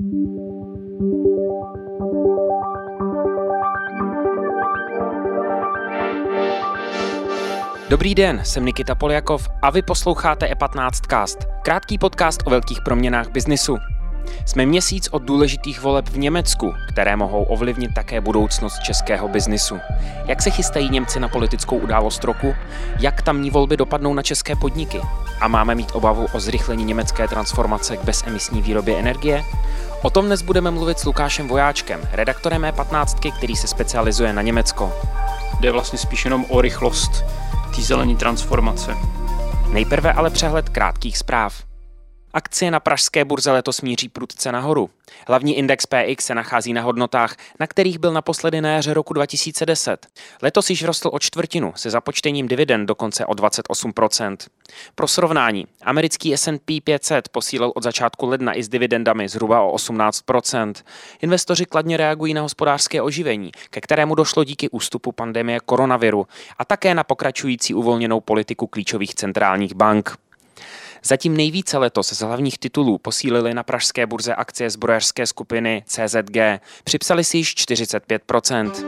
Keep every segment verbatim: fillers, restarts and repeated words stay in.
Dobrý den, jsem Nikita Poljakov a vy posloucháte E patnáct Cast, krátký podcast o velkých proměnách biznisu. Jsme měsíc od důležitých voleb v Německu, které mohou ovlivnit také budoucnost českého biznisu. Jak se chystají Němci na politickou událost roku? Jak tamní volby dopadnou na české podniky? A máme mít obavu o zrychlení německé transformace k bezemisní výrobě energie? O tom dnes budeme mluvit s Lukášem Vojáčkem, redaktorem E patnáct, který se specializuje na Německo. Jde vlastně spíš jenom o rychlost té zelené transformace. Nejprve ale přehled krátkých zpráv. Akcie na pražské burze letos míří prudce nahoru. Hlavní index P X se nachází na hodnotách, na kterých byl naposledy na jaře roku dva tisíce deset. Letos již rostl o čtvrtinu, se započtením dividend dokonce o dvacet osm procent. Pro srovnání, americký S and P pět set posílil od začátku ledna i s dividendami zhruba o osmnáct procent. Investoři kladně reagují na hospodářské oživení, ke kterému došlo díky ústupu pandemie koronaviru a také na pokračující uvolněnou politiku klíčových centrálních bank. Zatím nejvíce letos z hlavních titulů posílily na pražské burze akcie zbrojařské skupiny C Z G. Připsali si již čtyřicet pět procent.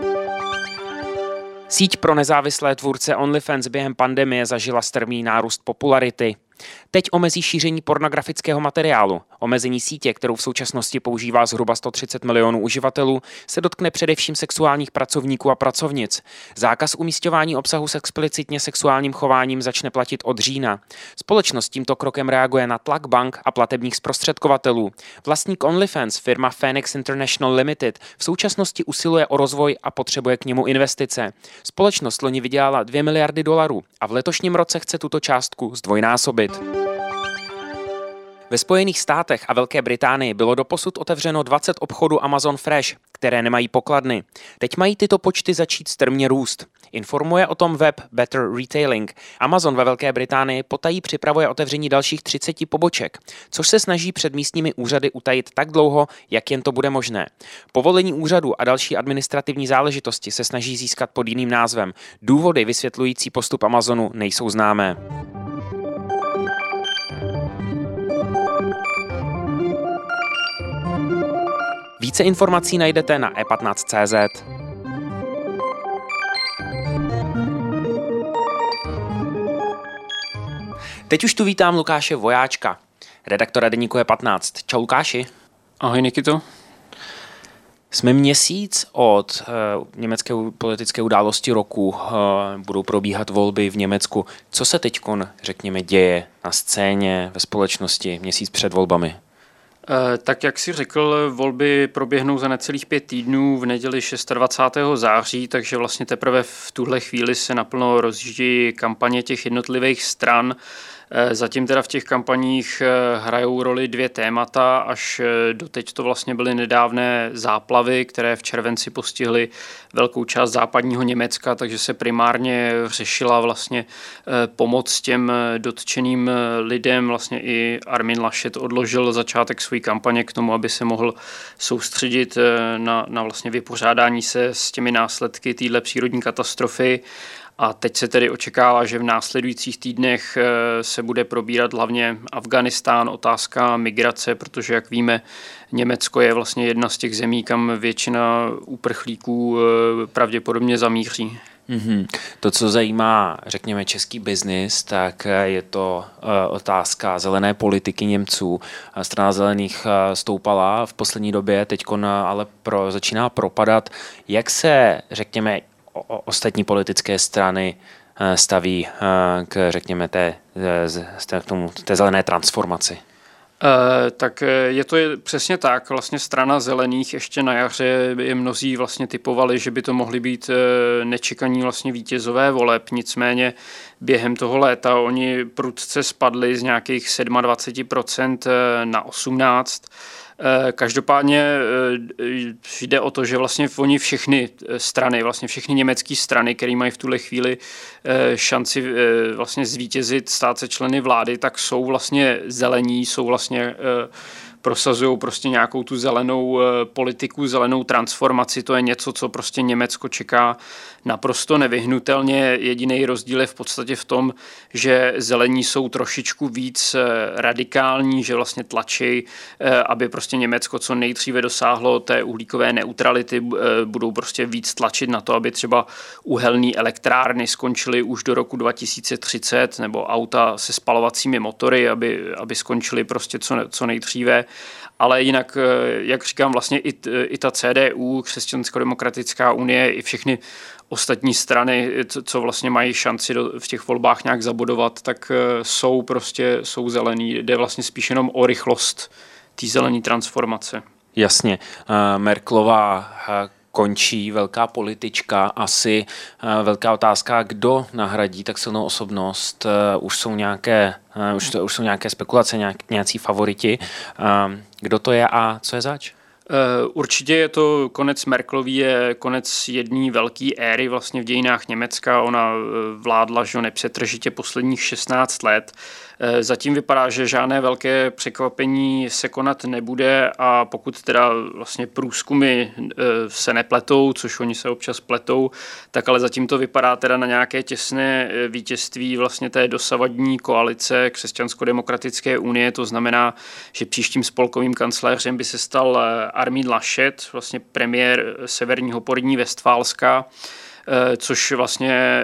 Síť pro nezávislé tvůrce OnlyFans během pandemie zažila strmý nárůst popularity. Teď omezí šíření pornografického materiálu. Omezení sítě, kterou v současnosti používá zhruba sto třicet milionů uživatelů, se dotkne především sexuálních pracovníků a pracovnic. Zákaz umísťování obsahu s explicitně sexuálním chováním začne platit od října. Společnost tímto krokem reaguje na tlak bank a platebních zprostředkovatelů. Vlastník OnlyFans, firma Phoenix International Limited, v současnosti usiluje o rozvoj a potřebuje k němu investice. Společnost loni vydělala dvě miliardy dolarů a v letošním roce chce tuto částku zdvojnásobit. Ve Spojených státech a Velké Británii bylo doposud otevřeno dvacet obchodů Amazon Fresh, které nemají pokladny. Teď mají tyto počty začít strmě růst. Informuje o tom web Better Retailing. Amazon ve Velké Británii potají připravuje otevření dalších třicet poboček, což se snaží před místními úřady utajit tak dlouho, jak jen to bude možné. Povolení úřadu a další administrativní záležitosti se snaží získat pod jiným názvem. Důvody vysvětlující postup Amazonu nejsou známé. Více informací najdete na e patnáct tečka cz. Teď už tu vítám Lukáše Vojáčka, redaktora Deníku E patnáct. Čau Lukáši. Ahoj Nikito. Jsme měsíc od uh, německé politické události roku, uh, budou probíhat volby v Německu. Co se teďkon, řekněme, děje na scéně, ve společnosti, měsíc před volbami? Tak jak jsi řekl, volby proběhnou za necelých pět týdnů v neděli dvacátého šestého září, takže vlastně teprve v tuhle chvíli se naplno rozjíždí kampaně těch jednotlivých stran. Zatím teda v těch kampaních hrajou roli dvě témata, až doteď to vlastně byly nedávné záplavy, které v červenci postihly velkou část západního Německa, takže se primárně řešila vlastně pomoc těm dotčeným lidem. Vlastně i Armin Laschet odložil začátek své kampaně k tomu, aby se mohl soustředit na, na vlastně vypořádání se s těmi následky téhle přírodní katastrofy. A teď se tedy očekává, že v následujících týdnech se bude probírat hlavně Afghánistán, otázka migrace, protože jak víme, Německo je vlastně jedna z těch zemí, kam většina uprchlíků pravděpodobně zamíří. Mm-hmm. To, co zajímá, řekněme, český biznis, tak je to otázka zelené politiky Němců. Strana zelených stoupala v poslední době, teď ale pro, začíná propadat. Jak se, řekněme, ostatní politické strany staví k, řekněme, té, k tomu, té zelené transformaci? Tak je to přesně tak. Vlastně strana zelených ještě na jaře je mnozí vlastně typovali, že by to mohly být nečekaní vlastně vítězové voleb. Nicméně během toho léta oni prudce spadli z nějakých dvacet sedm procent na osmnáct procent. Každopádně jde o to, že vlastně oni všechny strany, vlastně všechny německé strany, které mají v tuhle chvíli šanci vlastně zvítězit, stát se členy vlády, tak jsou vlastně zelení, jsou vlastně prosazují prostě nějakou tu zelenou politiku, zelenou transformaci. To je něco, co prostě Německo čeká naprosto nevyhnutelně. Jediný rozdíl je v podstatě v tom, že zelení jsou trošičku víc radikální, že vlastně tlačí, aby prostě Německo co nejdříve dosáhlo té uhlíkové neutrality, budou prostě víc tlačit na to, aby třeba uhelné elektrárny skončily už do roku dva tisíce třicet, nebo auta se spalovacími motory, aby, aby skončily prostě co, co nejdříve. Ale jinak, jak říkám, vlastně i, i ta C D U, Křesťansko-demokratická unie, i všechny ostatní strany, co vlastně mají šanci do, v těch volbách nějak zabodovat, tak jsou prostě jsou zelený. Jde vlastně spíš jenom o rychlost té zelené transformace. Jasně. Merkelová končí, velká politička, asi velká otázka, kdo nahradí tak silnou osobnost. Už jsou nějaké, už, už jsou nějaké spekulace, nějak, nějací favoriti. Kdo to je a co je zač? Určitě je to konec Merkelové, je konec jedné velké éry vlastně v dějinách Německa. Ona vládla, že nepřetržitě posledních šestnáct let. Zatím vypadá, že žádné velké překvapení se konat nebude, a pokud teda vlastně průzkumy se nepletou, což oni se občas pletou, tak ale zatím to vypadá teda na nějaké těsné vítězství vlastně té dosavadní koalice Křesťansko-demokratické unie. To znamená, že příštím spolkovým kancléřem by se stal Armin Laschet, vlastně premiér severního Porní Vestfálska, což vlastně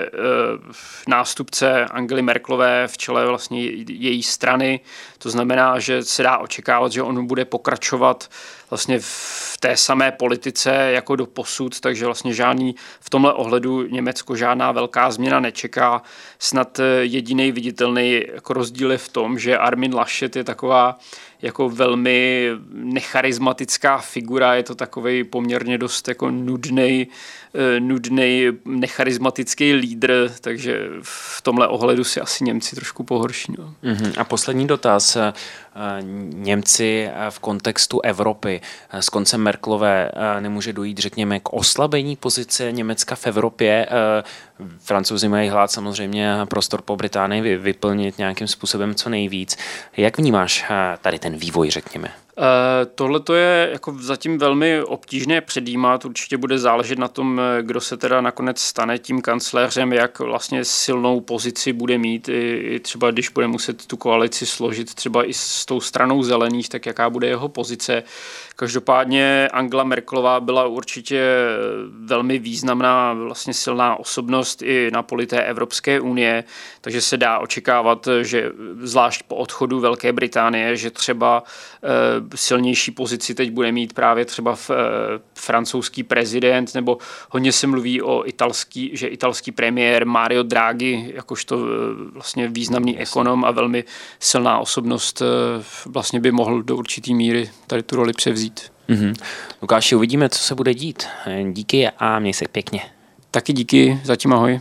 nástupce Angely Merkelové v čele vlastně její strany. To znamená, že se dá očekávat, že on bude pokračovat vlastně v té samé politice jako do posud, takže vlastně žádný, v tomhle ohledu Německo žádná velká změna nečeká. Snad jediný viditelný jako rozdíl je v tom, že Armin Laschet je taková jako velmi necharismatická figura, je to takovej poměrně dost jako nudnej, nudnej necharismatický lídr, takže v tomhle ohledu si asi Němci trošku pohorší. No. A poslední dotaz. Němci v kontextu Evropy s koncem Merkelové nemůže dojít, řekněme, k oslabení pozice Německa v Evropě. Francouzi mají hlad samozřejmě prostor po Británii vyplnit nějakým způsobem co nejvíc. Jak vnímáš tady ten vývoj, řekněme? Tohle to je jako zatím velmi obtížné předjímat, určitě bude záležet na tom, kdo se teda nakonec stane tím kancléřem, jak vlastně silnou pozici bude mít, i třeba když bude muset tu koalici složit třeba i s tou stranou zelených, tak jaká bude jeho pozice. Každopádně Angela Merkelová byla určitě velmi významná, vlastně silná osobnost i na poli té Evropské unie, takže se dá očekávat, že zvlášť po odchodu Velké Británie, že třeba silnější pozici teď bude mít právě třeba v, e, francouzský prezident, nebo hodně se mluví o italský, že italský premiér Mario Draghi, jakožto e, vlastně významný Jasně. ekonom a velmi silná osobnost, e, vlastně by mohl do určitý míry tady tu roli převzít. Mm-hmm. Lukáši, uvidíme, co se bude dít. Díky a měj se pěkně. Taky díky, zatím ahoj.